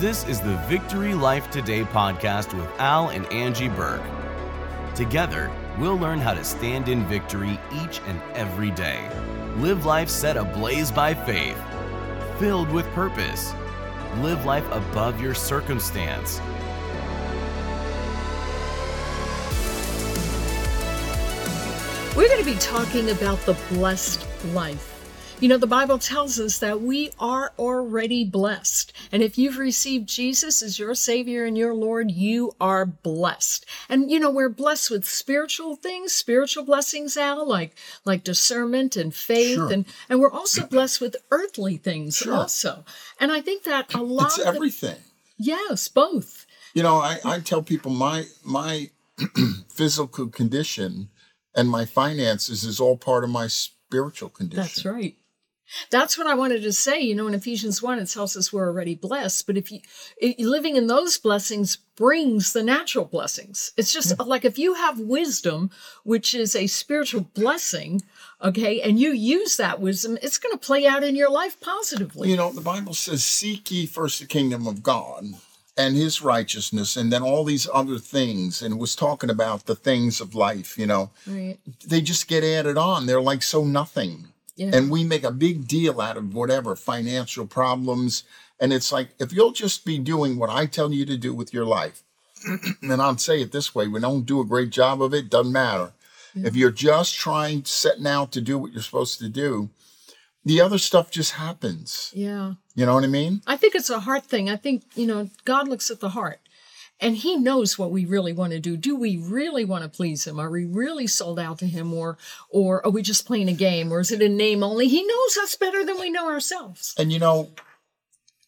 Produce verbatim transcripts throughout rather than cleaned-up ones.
This is the Victory Life Today podcast with Al and Angie Burke. Together, we'll learn how to stand in victory each and every day. Live life set ablaze by faith, filled with purpose. Live life above your circumstance. We're going to be talking about the blessed life. You know, the Bible tells us that we are already blessed. And if you've received Jesus as your Savior and your Lord, you are blessed. And, you know, we're blessed with spiritual things, spiritual blessings, Al, like like discernment and faith. Sure. And, and we're also blessed with earthly things sure. also. And I think that a lot it's of... It's everything. The, yes, both. You know, I, I tell people my my physical condition and my finances is all part of my spiritual condition. That's right. That's what I wanted to say. You know, in Ephesians one, it tells us we're already blessed. But if you living in those blessings brings the natural blessings. It's just yeah. like if you have wisdom, which is a spiritual blessing, okay, and you use that wisdom, it's going to play out in your life positively. You know, the Bible says, seek ye first the kingdom of God and his righteousness, and then all these other things. And it was talking about the things of life, you know. Right. They just get added on. They're like so nothing. Yeah. And we make a big deal out of whatever, financial problems. And it's like, if you'll just be doing what I tell you to do with your life, and I'll say it this way, we don't do a great job of it, doesn't matter. Yeah. If you're just trying, setting out to do what you're supposed to do, the other stuff just happens. Yeah. You know what I mean? I think it's a heart thing. I think, you know, God looks at the heart. And he knows what we really want to do. Do we really want to please him? Are we really sold out to him? Or or are we just playing a game? Or is it a name only? He knows us better than we know ourselves. And, you know,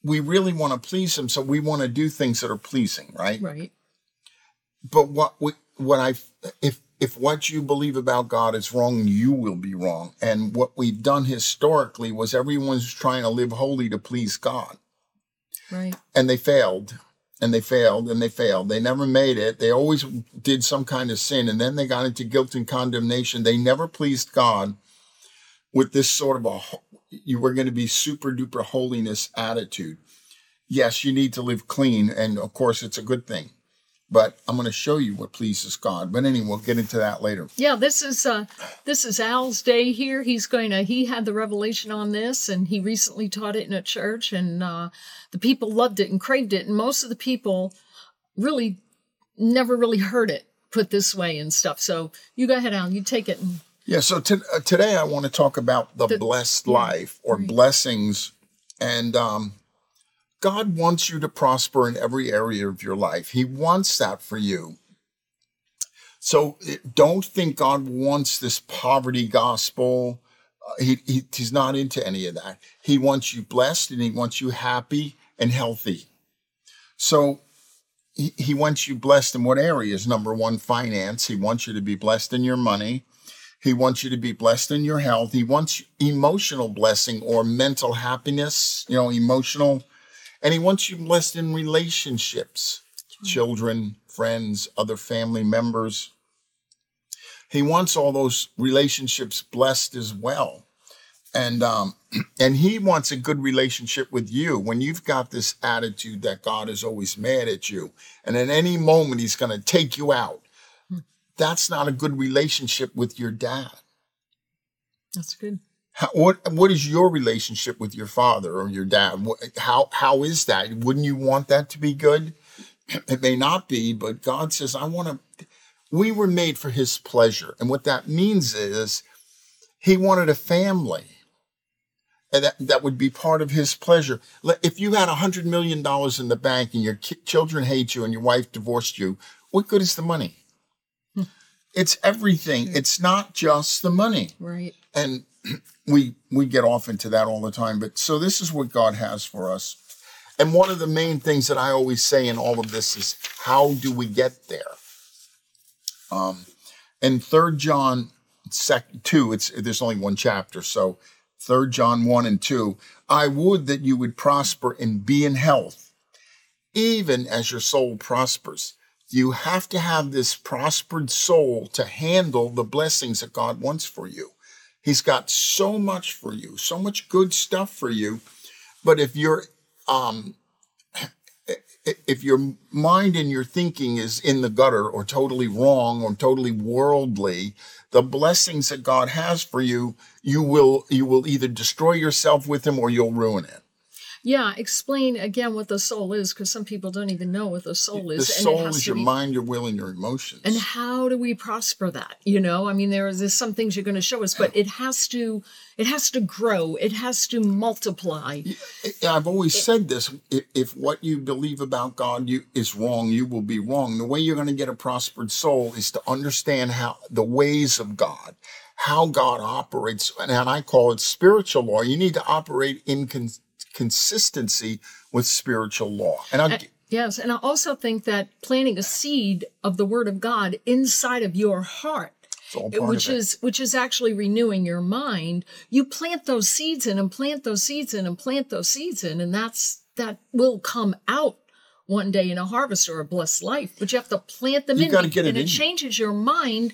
we really want to please him, so we want to do things that are pleasing, right? Right. But what we, what I if if what you believe about God is wrong, you will be wrong. And what we've done historically was everyone's trying to live holy to please God. Right. And they failed. And they failed, and they failed. They never made it. They always did some kind of sin, and then they got into guilt and condemnation. They never pleased God with this sort of a, you were going to be super-duper holiness attitude. Yes, you need to live clean, and of course, it's a good thing. But I'm going to show you what pleases God. But anyway, we'll get into that later. Yeah, this is uh, this is Al's day here. He's going to, he had the revelation on this, and he recently taught it in a church, and uh, the people loved it and craved it. And most of the people really never really heard it put this way and stuff. So you go ahead, Al, you take it. And... Yeah, so to, uh, today I want to talk about the, the blessed life or right. blessings. And um God wants you to prosper in every area of your life. He wants that for you. So don't think God wants this poverty gospel. Uh, he, he, he's not into any of that. He wants you blessed, and he wants you happy and healthy. So he, he wants you blessed in what areas? Number one, finance. He wants you to be blessed in your money. He wants you to be blessed in your health. He wants emotional blessing or mental happiness, you know, emotional. And he wants you blessed in relationships, children, friends, other family members. He wants all those relationships blessed as well. And um, and he wants a good relationship with you when you've got this attitude that God is always mad at you. And at any moment, he's going to take you out. That's not a good relationship with your dad. That's good. How, what what is your relationship with your father or your dad? How how is that? Wouldn't you want that to be good? It may not be, but God says, I want to. We were made for his pleasure. And what that means is he wanted a family. And that, that would be part of his pleasure. If you had one hundred million dollars in the bank and your ki- children hate you and your wife divorced you, what good is the money? Hmm. It's everything. Sure. It's not just the money. Right. And We we get off into that all the time. But so this is what God has for us. And one of the main things that I always say in all of this is, how do we get there? Um, in Third John two, it's, there's only one chapter. So Third John one and two, I would that you would prosper and be in health, even as your soul prospers. You have to have this prospered soul to handle the blessings that God wants for you. He's got so much for you, so much good stuff for you. But if you're um, if your mind and your thinking is in the gutter or totally wrong or totally worldly, the blessings that God has for you, you will you will either destroy yourself with them or you'll ruin it. Yeah, explain again what the soul is, because some people don't even know what the soul is. The soul and it has is to your be, mind, your will, and your emotions. And how do we prosper that? You know, I mean, there is some things you're going to show us, but it has to, it has to grow. It has to multiply. I've always it, said this: if what you believe about God you, is wrong, you will be wrong. The way you're going to get a prospered soul is to understand how the ways of God. How God operates, and I call it spiritual law. You need to operate in con- consistency with spiritual law. And I, yes, and I also think that planting a seed of the Word of God inside of your heart, which is which is actually renewing your mind, you plant those seeds in and plant those seeds in and plant those seeds in, and that's that will come out one day in a harvest or a blessed life. But you have to plant them in, and it changes your mind.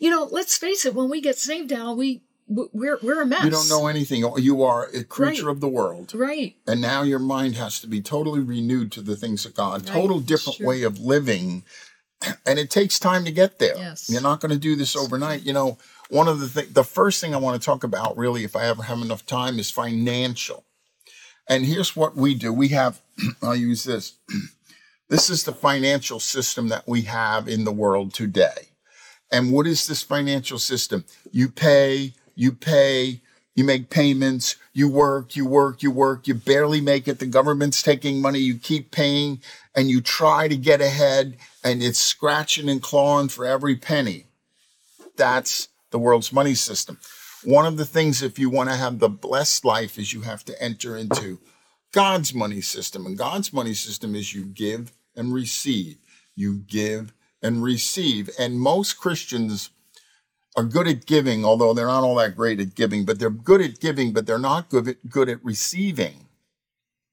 You know, let's face it, when we get saved, Al, we, we're we're a mess. You don't know anything. You are a creature right. of the world. Right. And now your mind has to be totally renewed to the things of God, right. total different sure. way of living. And it takes time to get there. Yes. You're not going to do this overnight. You know, one of the things, the first thing I want to talk about, really, if I ever have enough time, is financial. And here's what we do. We have, I'll use this. This is the financial system that we have in the world today. And what is this financial system? You pay, you pay, you make payments, you work, you work, you work, you barely make it. The government's taking money, you keep paying, and you try to get ahead, and it's scratching and clawing for every penny. That's the world's money system. One of the things, if you want to have the blessed life, is you have to enter into God's money system. And God's money system is you give and receive. You give and receive. And most Christians are good at giving, although they're not all that great at giving, but they're good at giving, but they're not good at, good at receiving.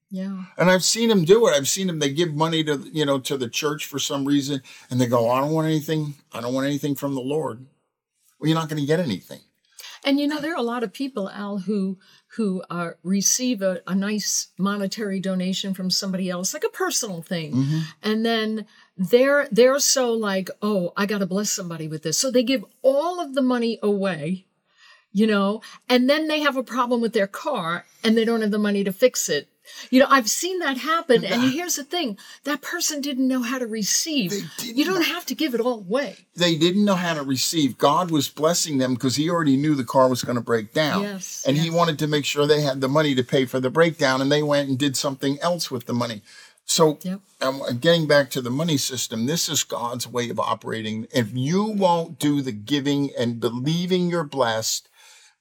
Yeah. And I've seen them do it. I've seen them, they give money to, you know, to the church for some reason, and they go, I don't want anything. I don't want anything from the Lord. Well, you're not going to get anything. And, you know, there are a lot of people, Al, who who uh, receive a, a nice monetary donation from somebody else, like a personal thing. Mm-hmm. And then they're, they're so like, oh, I got to bless somebody with this. So they give all of the money away, you know, and then they have a problem with their car and they don't have the money to fix it. You know, I've seen that happen. And here's the thing. That person didn't know how to receive. You don't have to give it all away. They didn't know how to receive. God was blessing them because he already knew the car was going to break down. Yes, and yes. he wanted to make sure they had the money to pay for the breakdown. And they went and did something else with the money. So yep. um, getting back to the money system, this is God's way of operating. If you won't do the giving and believing you're blessed,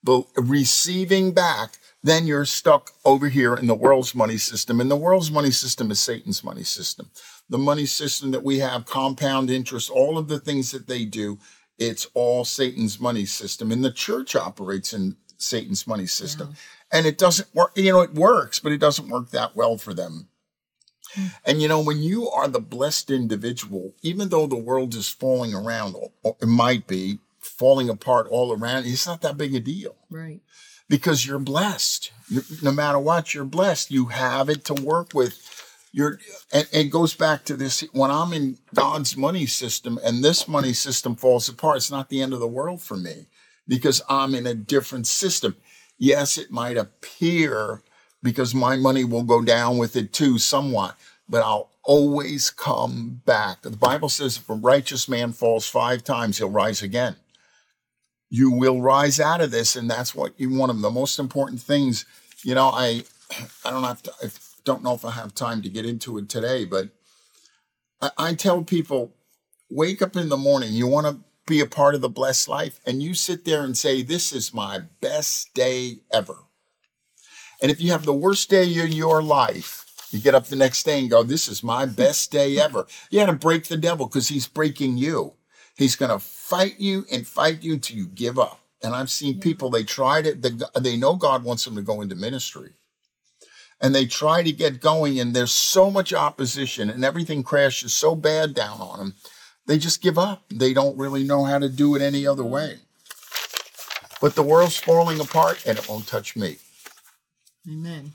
be- receiving back, then you're stuck over here in the world's money system. And the world's money system is Satan's money system. The money system that we have, compound interest, all of the things that they do, it's all Satan's money system. And the church operates in Satan's money system. Yeah. And it doesn't work, you know, it works, but it doesn't work that well for them. And, you know, when you are the blessed individual, even though the world is falling around, or it might be falling apart all around, it's not that big a deal. Right. Because you're blessed. You're, no matter what, you're blessed. You have it to work with. You're, and it goes back to this. When I'm in God's money system and this money system falls apart, it's not the end of the world for me because I'm in a different system. Yes, it might appear because my money will go down with it too somewhat, but I'll always come back. The Bible says if a righteous man falls five times, he'll rise again. You will rise out of this, and that's what you want. Them. The most important things, you know, I, I don't have to, I don't know if I have time to get into it today, but I, I tell people, wake up in the morning. You want to be a part of the blessed life, and you sit there and say, "This is my best day ever." And if you have the worst day of your life, you get up the next day and go, "This is my best day ever." You got to break the devil because he's breaking you. He's going to fight you and fight you till you give up. And I've seen yeah. people, they try to, they, they know God wants them to go into ministry. And they try to get going, and there's so much opposition, and everything crashes so bad down on them. They just give up. They don't really know how to do it any other way. But the world's falling apart, and it won't touch me. Amen.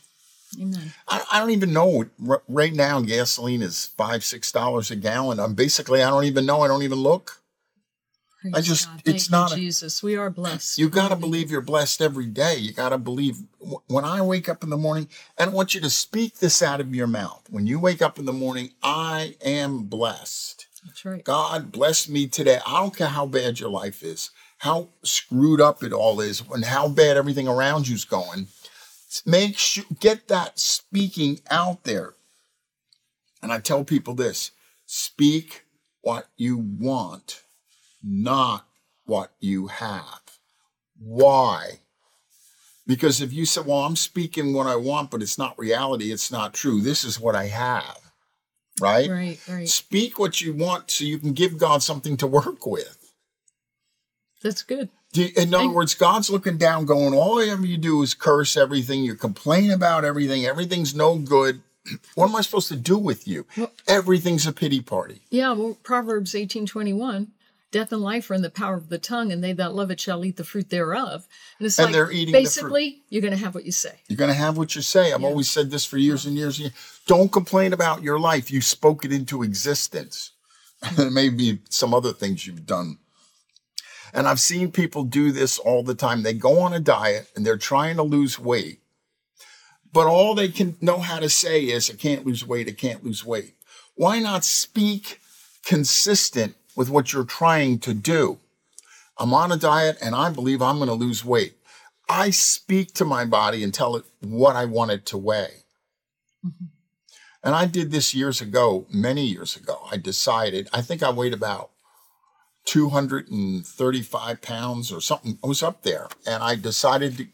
Amen. I, I don't even know. R- right now, gasoline is five, six dollars a gallon. I'm basically, I don't even know. I don't even look. Praise I just, God. It's Thank not you, a, Jesus. We are blessed. You got to believe you're blessed every day. You got to believe. When I wake up in the morning, and I want you to speak this out of your mouth. When you wake up in the morning, I am blessed. That's right. God bless me today. I don't care how bad your life is, how screwed up it all is, and how bad everything around you's going. Make sure, get that speaking out there. And I tell people this, speak what you want, not what you have. Why? Because if you say, well, I'm speaking what I want, but it's not reality, it's not true. This is what I have, right? Right, right. Speak what you want so you can give God something to work with. That's good. In other words, God's looking down going, all you do is curse everything. You complain about everything. Everything's no good. What am I supposed to do with you? Well, everything's a pity party. Yeah, well, Proverbs eighteen twenty-one, death and life are in the power of the tongue, and they that love it shall eat the fruit thereof. And it's and like, they're eating basically, the fruit. You're going to have what you say. You're going to have what you say. I've yeah. always said this for years yeah. and years and years. Don't complain about your life. You spoke it into existence. Mm-hmm. There may be some other things you've done. And I've seen people do this all the time. They go on a diet and they're trying to lose weight, but all they can know how to say is, I can't lose weight, I can't lose weight. Why not speak consistent with what you're trying to do? I'm on a diet and I believe I'm going to lose weight. I speak to my body and tell it what I want it to weigh. Mm-hmm. And I did this years ago, many years ago. I decided, I think I weighed about two hundred thirty-five pounds or something. I was up there and I decided to,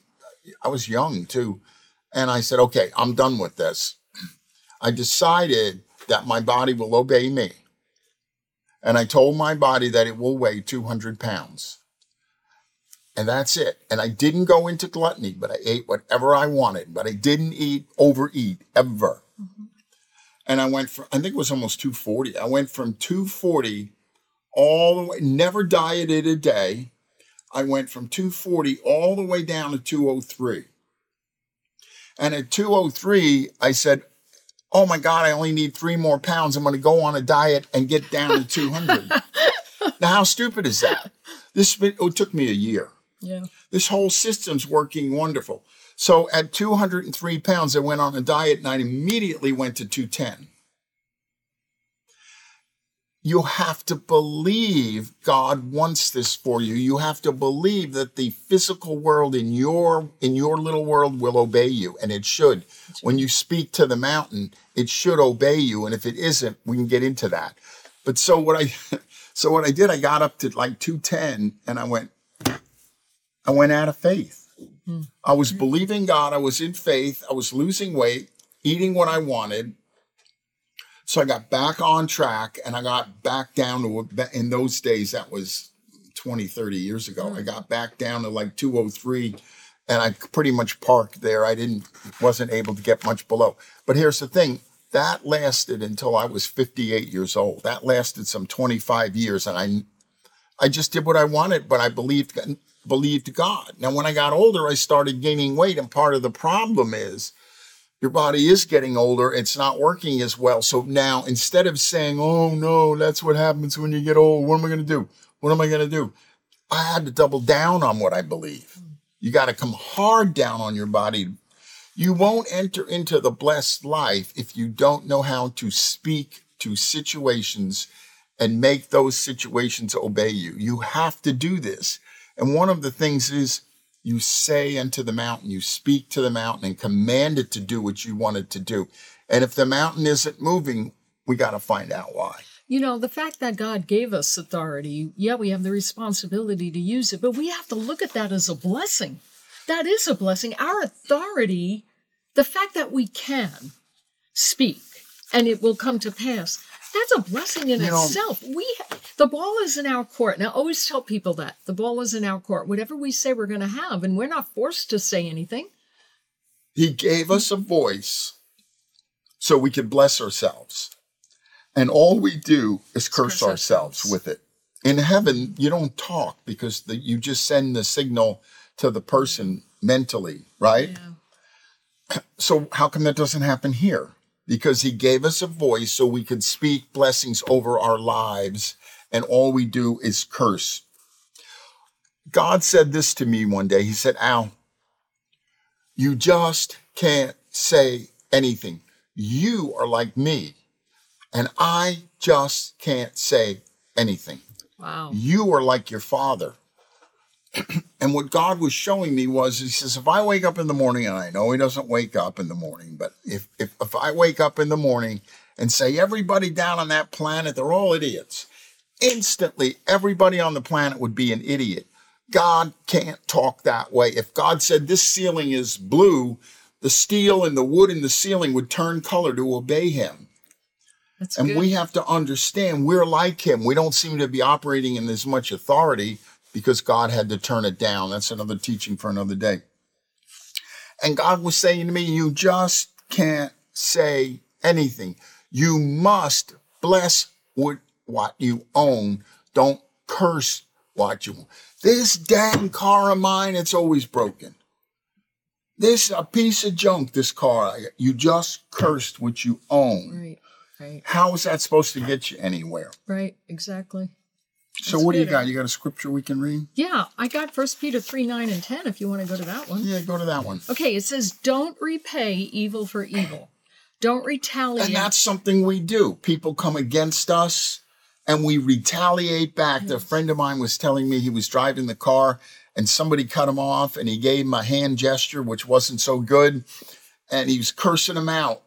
I was young too. And I said, okay, I'm done with this. I decided that my body will obey me. And I told my body that it will weigh two hundred pounds. And that's it. And I didn't go into gluttony, but I ate whatever I wanted, but I didn't eat, overeat ever. Mm-hmm. And I went from, I think it was almost two forty. I went from two forty all the way, never dieted a day. I went from two forty all the way down to two oh three. And at two oh three, I said, oh my God, I only need three more pounds. I'm going to go on a diet and get down to two hundred. Now, how stupid is that? This oh, it took me a year. Yeah. This whole system's working wonderful. So at two hundred three pounds, I went on a diet and I immediately went to two ten. You have to believe God wants this for you. You have to believe that the physical world in your in your little world will obey you, and it should. When you speak to the mountain, it should obey you, and if it isn't, we can get into that. But so what I so what I did, I got up to like two ten, and I went I went out of faith. Mm-hmm. I was believing God. I was in faith. I was losing weight, eating what I wanted. So I got back on track and I got back down to, in those days, that was twenty, thirty years ago. Mm-hmm. I got back down to like two oh three and I pretty much parked there. I didn't, wasn't able to get much below. But here's the thing, that lasted until I was fifty-eight years old. That lasted some twenty-five years. And I, I just did what I wanted, but I believed, believed God. Now, when I got older, I started gaining weight. And part of the problem is, your body is getting older. It's not working as well. So now instead of saying, oh no, that's what happens when you get old. What am I going to do? What am I going to do? I had to double down on what I believe. You got to come hard down on your body. You won't enter into the blessed life if you don't know how to speak to situations and make those situations obey you. You have to do this. And one of the things is, you say unto the mountain, you speak to the mountain and command it to do what you want it to do. And if the mountain isn't moving, we got to find out why. You know, the fact that God gave us authority, yeah, we have the responsibility to use it, but we have to look at that as a blessing. That is a blessing. Our authority, the fact that we can speak and it will come to pass, that's a blessing in you itself. Know, we the ball is in our court. Now, I always tell people that. The ball is in our court. Whatever we say, we're going to have, and we're not forced to say anything. He gave us a voice so we could bless ourselves. And all we do is curse, curse ourselves. ourselves with it. In heaven, you don't talk because the, you just send the signal to the person mentally, right? Yeah. So how come that doesn't happen here? Because he gave us a voice so we could speak blessings over our lives, and all we do is curse. God said this to me one day. He said, Al, you just can't say anything. You are like me, and I just can't say anything. Wow. You are like your father. And what God was showing me was, he says, if I wake up in the morning, and I know he doesn't wake up in the morning, but if, if, if I wake up in the morning and say, everybody down on that planet, they're all idiots, instantly everybody on the planet would be an idiot. God can't talk that way. If God said this ceiling is blue, the steel and the wood in the ceiling would turn color to obey him. That's and good. We have to understand we're like him. We don't seem to be operating in as much authority because God had to turn it down. That's another teaching for another day. And God was saying to me, you just can't say anything. You must bless what, what you own. Don't curse what you own. This dang car of mine, it's always broken. This a piece of junk, this car. You just cursed what you own. Right, right. How is that supposed to get you anywhere? Right, exactly. So That's what better. do you got? You got a scripture we can read? Yeah, I got First Peter three, nine, and ten if you want to go to that one. Yeah, go to that one. Okay, it says, don't repay evil for evil. Don't retaliate. And that's something we do. People come against us, and we retaliate back. Yes. A friend of mine was telling me he was driving the car, and somebody cut him off, and he gave him a hand gesture, which wasn't so good, and he was cursing him out.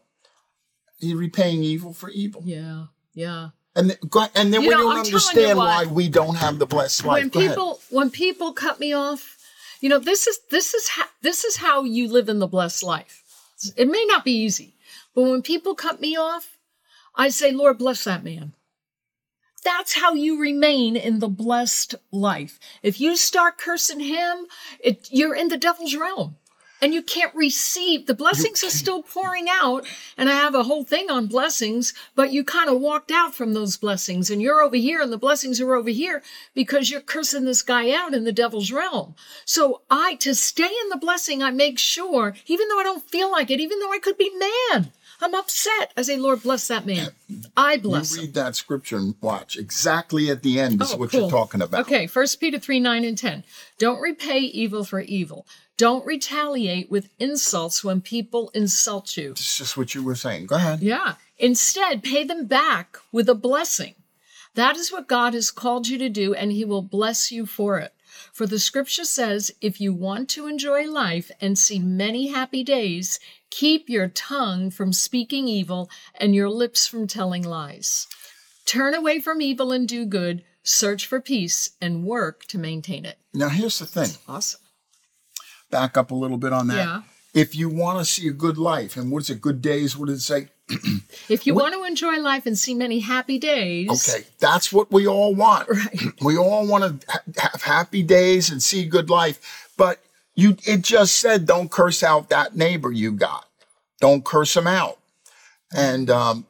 He's repaying evil for evil. Yeah, yeah. And, th- and then you we know, don't I'm understand why we don't have the blessed life. When Go people ahead. when people cut me off, you know, this is this is how, this is how you live in the blessed life. It may not be easy, but when people cut me off, I say, Lord, bless that man. That's how you remain in the blessed life. If you start cursing him, it, you're in the devil's realm. And you can't receive. The blessings are still pouring out. And I have a whole thing on blessings, but you kind of walked out from those blessings. And you're over here and the blessings are over here because you're cursing this guy out in the devil's realm. So I, to stay in the blessing, I make sure, even though I don't feel like it, even though I could be mad, I'm upset. I say, Lord, bless that man. I bless him. You read that scripture and watch. Exactly at the end is oh, what cool. you're talking about. Okay, First Peter three, nine, and ten. Don't repay evil for evil. Don't retaliate with insults when people insult you. It's just what you were saying. Go ahead. Yeah. Instead, pay them back with a blessing. That is what God has called you to do, and he will bless you for it. For the scripture says, if you want to enjoy life and see many happy days, keep your tongue from speaking evil and your lips from telling lies. Turn away from evil and do good. Search for peace and work to maintain it. Now, here's the thing. That's awesome. Back up a little bit on that. Yeah. If you want to see a good life, and what's it, good days, what did it say? If you what, want to enjoy life and see many happy days. Okay, that's what we all want. Right. We all want to have happy days and see good life. But you, it just said, don't curse out that neighbor you got. Don't curse him out. And um,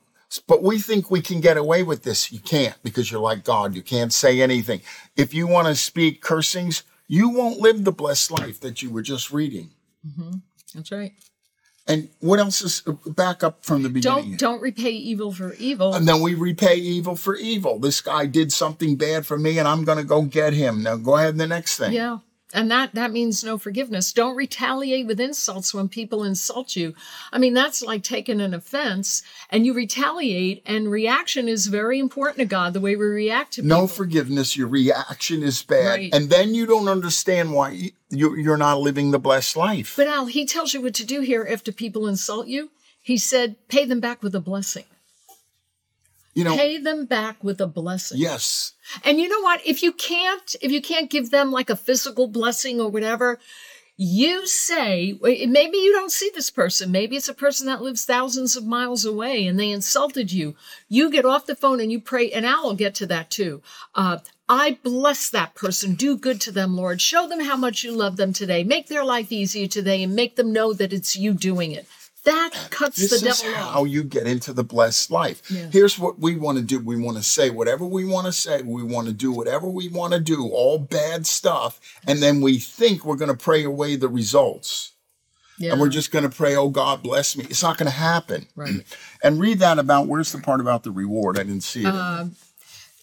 but we think we can get away with this. You can't, because you're like God. You can't say anything. If you want to speak cursings, you won't live the blessed life that you were just reading. Mm-hmm. That's right. And what else is back up from the beginning? Don't don't repay evil for evil. And then we repay evil for evil. This guy did something bad for me, and I'm going to go get him. Now go ahead and the next thing. Yeah. And that, that means no forgiveness. Don't retaliate with insults when people insult you. I mean, that's like taking an offense and you retaliate, and reaction is very important to God, the way we react to people. No forgiveness, your reaction is bad. Right. And then you don't understand why you, you're not living the blessed life. But Al, he tells you what to do here after people insult you. He said, pay them back with a blessing. You know, pay them back with a blessing. Yes. And you know what? If you can't, if you can't give them like a physical blessing or whatever, you say, maybe you don't see this person. Maybe it's a person that lives thousands of miles away and they insulted you. You get off the phone and you pray, and I'll get to that too. Uh, I bless that person. Do good to them, Lord. Show them how much you love them today. Make their life easier today and make them know that it's you doing it. That cuts the devil off. This is how you get into the blessed life. Yeah. Here's what we want to do. We want to say whatever we want to say. We want to do whatever we want to do, all bad stuff. And then we think we're going to pray away the results. yeah. and we're just going to pray, oh, God, bless me. It's not going to happen. Right. And read that about, where's the part about the reward? I didn't see it. Uh,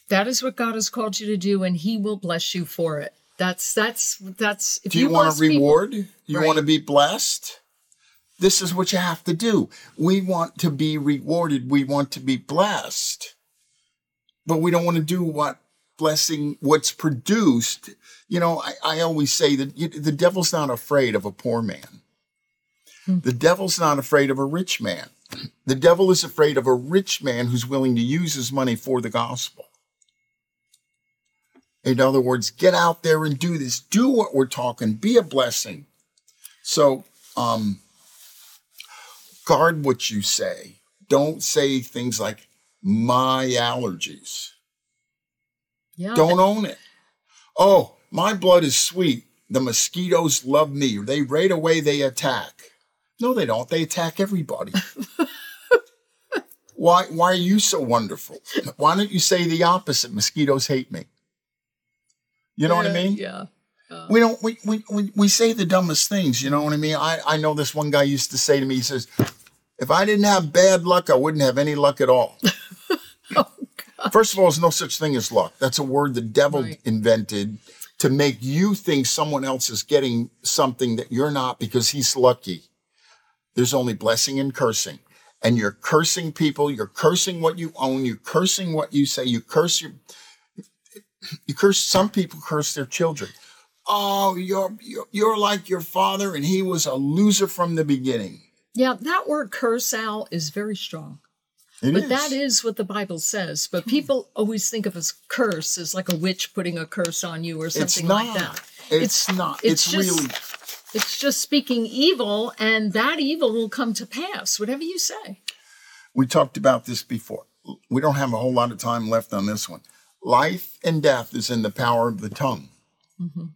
that is what God has called you to do, and he will bless you for it. That's, that's, that's. If do you, you want a reward? People, you right. want to be blessed? This is what you have to do. We want to be rewarded. We want to be blessed, but we don't want to do what blessing, what's produced. You know, I, I always say that you, the devil's not afraid of a poor man. Hmm. The devil's not afraid of a rich man. The devil is afraid of a rich man who's willing to use his money for the gospel. In other words, get out there and do this. Do what we're talking. Be a blessing. So, um, guard what you say. Don't say things like, my allergies. Yeah. Don't own it. Oh, my blood is sweet. The mosquitoes love me. They right away, they attack. No, they don't. They attack everybody. Why, why are you so wonderful? Why don't you say the opposite? Mosquitoes hate me. You know yeah, what I mean? Yeah. Uh, we don't, we, we, we, we say the dumbest things. You know what I mean? I, I know this one guy used to say to me, he says, if I didn't have bad luck, I wouldn't have any luck at all. Oh, God. First of all, there's no such thing as luck. That's a word the devil right. invented to make you think someone else is getting something that you're not because he's lucky. There's only blessing and cursing. And you're cursing people. You're cursing what you own. You're cursing what you say. You curse your... You curse, some people curse their children. Oh, you're, you're you're like your father, and he was a loser from the beginning. Yeah, that word curse, Al, is very strong. It but is. That is what the Bible says. But people always think of a curse as like a witch putting a curse on you or something like that. It's, it's not. It's, it's just, really. It's just speaking evil, and that evil will come to pass, whatever you say. We talked about this before. We don't have a whole lot of time left on this one. Life and death is in the power of the tongue. Mm-hmm.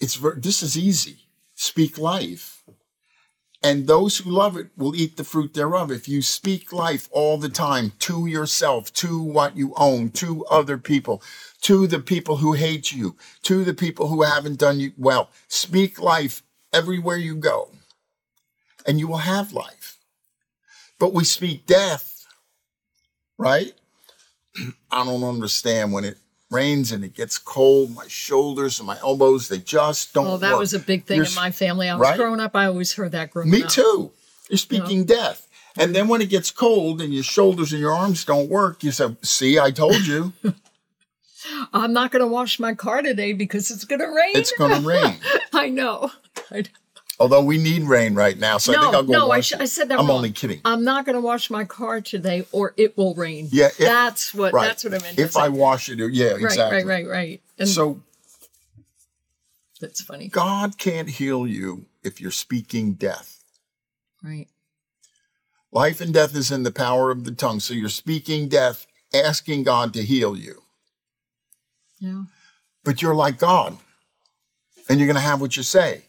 It's this is easy. Speak life. And those who love it will eat the fruit thereof. If you speak life all the time to yourself, to what you own, to other people, to the people who hate you, to the people who haven't done you well, speak life everywhere you go, and you will have life. But we speak death. Right? I don't understand when it rains and it gets cold. My shoulders and my elbows, they just don't work. Well, that work. was a big thing You're, in my family. I was right? growing up. I always heard that growing Me up. Me too. You're speaking no. death. And then when it gets cold and your shoulders and your arms don't work, you say, see, I told you. I'm not going to wash my car today because it's going to rain. It's going to rain. I know. I know. Although we need rain right now, so no, I think I'll go no, wash I sh- it. No, I said that I'm wrong. Only kidding. I'm not going to wash my car today or it will rain. Yeah. If, that's what right. that's what I meant to If say. I wash it, yeah, right, exactly. Right, right, right, right. And so, that's funny. God can't heal you if you're speaking death. Right. Life and death is in the power of the tongue. So you're speaking death, asking God to heal you. Yeah. But you're like God, and you're going to have what you say.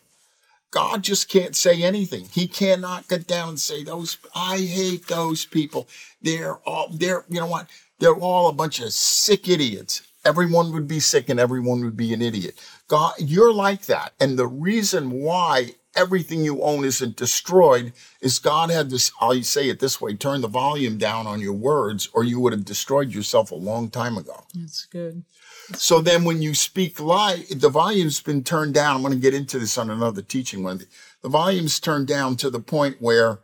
God just can't say anything. He cannot get down and say, "Those I hate those people. They're all, they're, you know what? They're all a bunch of sick idiots. Everyone would be sick and everyone would be an idiot." God, you're like that. And the reason why everything you own isn't destroyed is God had this, I'll say it this way, turn the volume down on your words or you would have destroyed yourself a long time ago. That's good. So then when you speak life, the volume's been turned down. I'm going to get into this on another teaching one. The volume's turned down to the point where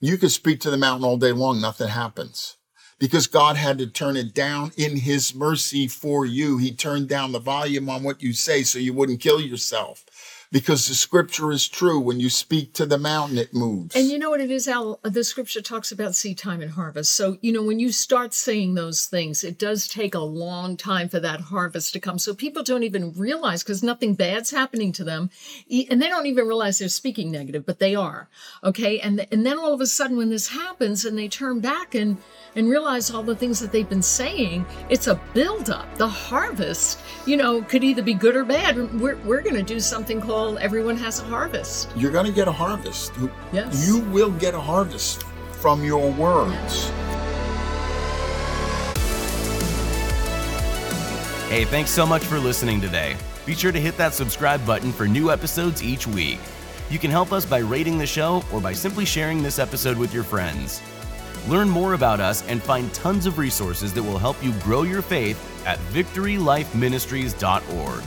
you could speak to the mountain all day long. Nothing happens because God had to turn it down in his mercy for you. He turned down the volume on what you say so you wouldn't kill yourself because the scripture is true. When you speak to the mountain, it moves. And you know what it is, Al? The scripture talks about seed time and harvest. So, you know, when you start saying those things, it does take a long time for that harvest to come. So people don't even realize because nothing bad's happening to them. And they don't even realize they're speaking negative, but they are. Okay. And and then all of a sudden when this happens and they turn back and, and realize all the things that they've been saying, it's a buildup. The harvest, you know, could either be good or bad. We're, we're going to do something called everyone has a harvest. You're going to get a harvest. Yes. You will get a harvest from your words. Hey, thanks so much for listening today. Be sure to hit that subscribe button for new episodes each week. You can help us by rating the show or by simply sharing this episode with your friends. Learn more about us and find tons of resources that will help you grow your faith at victory life ministries dot org.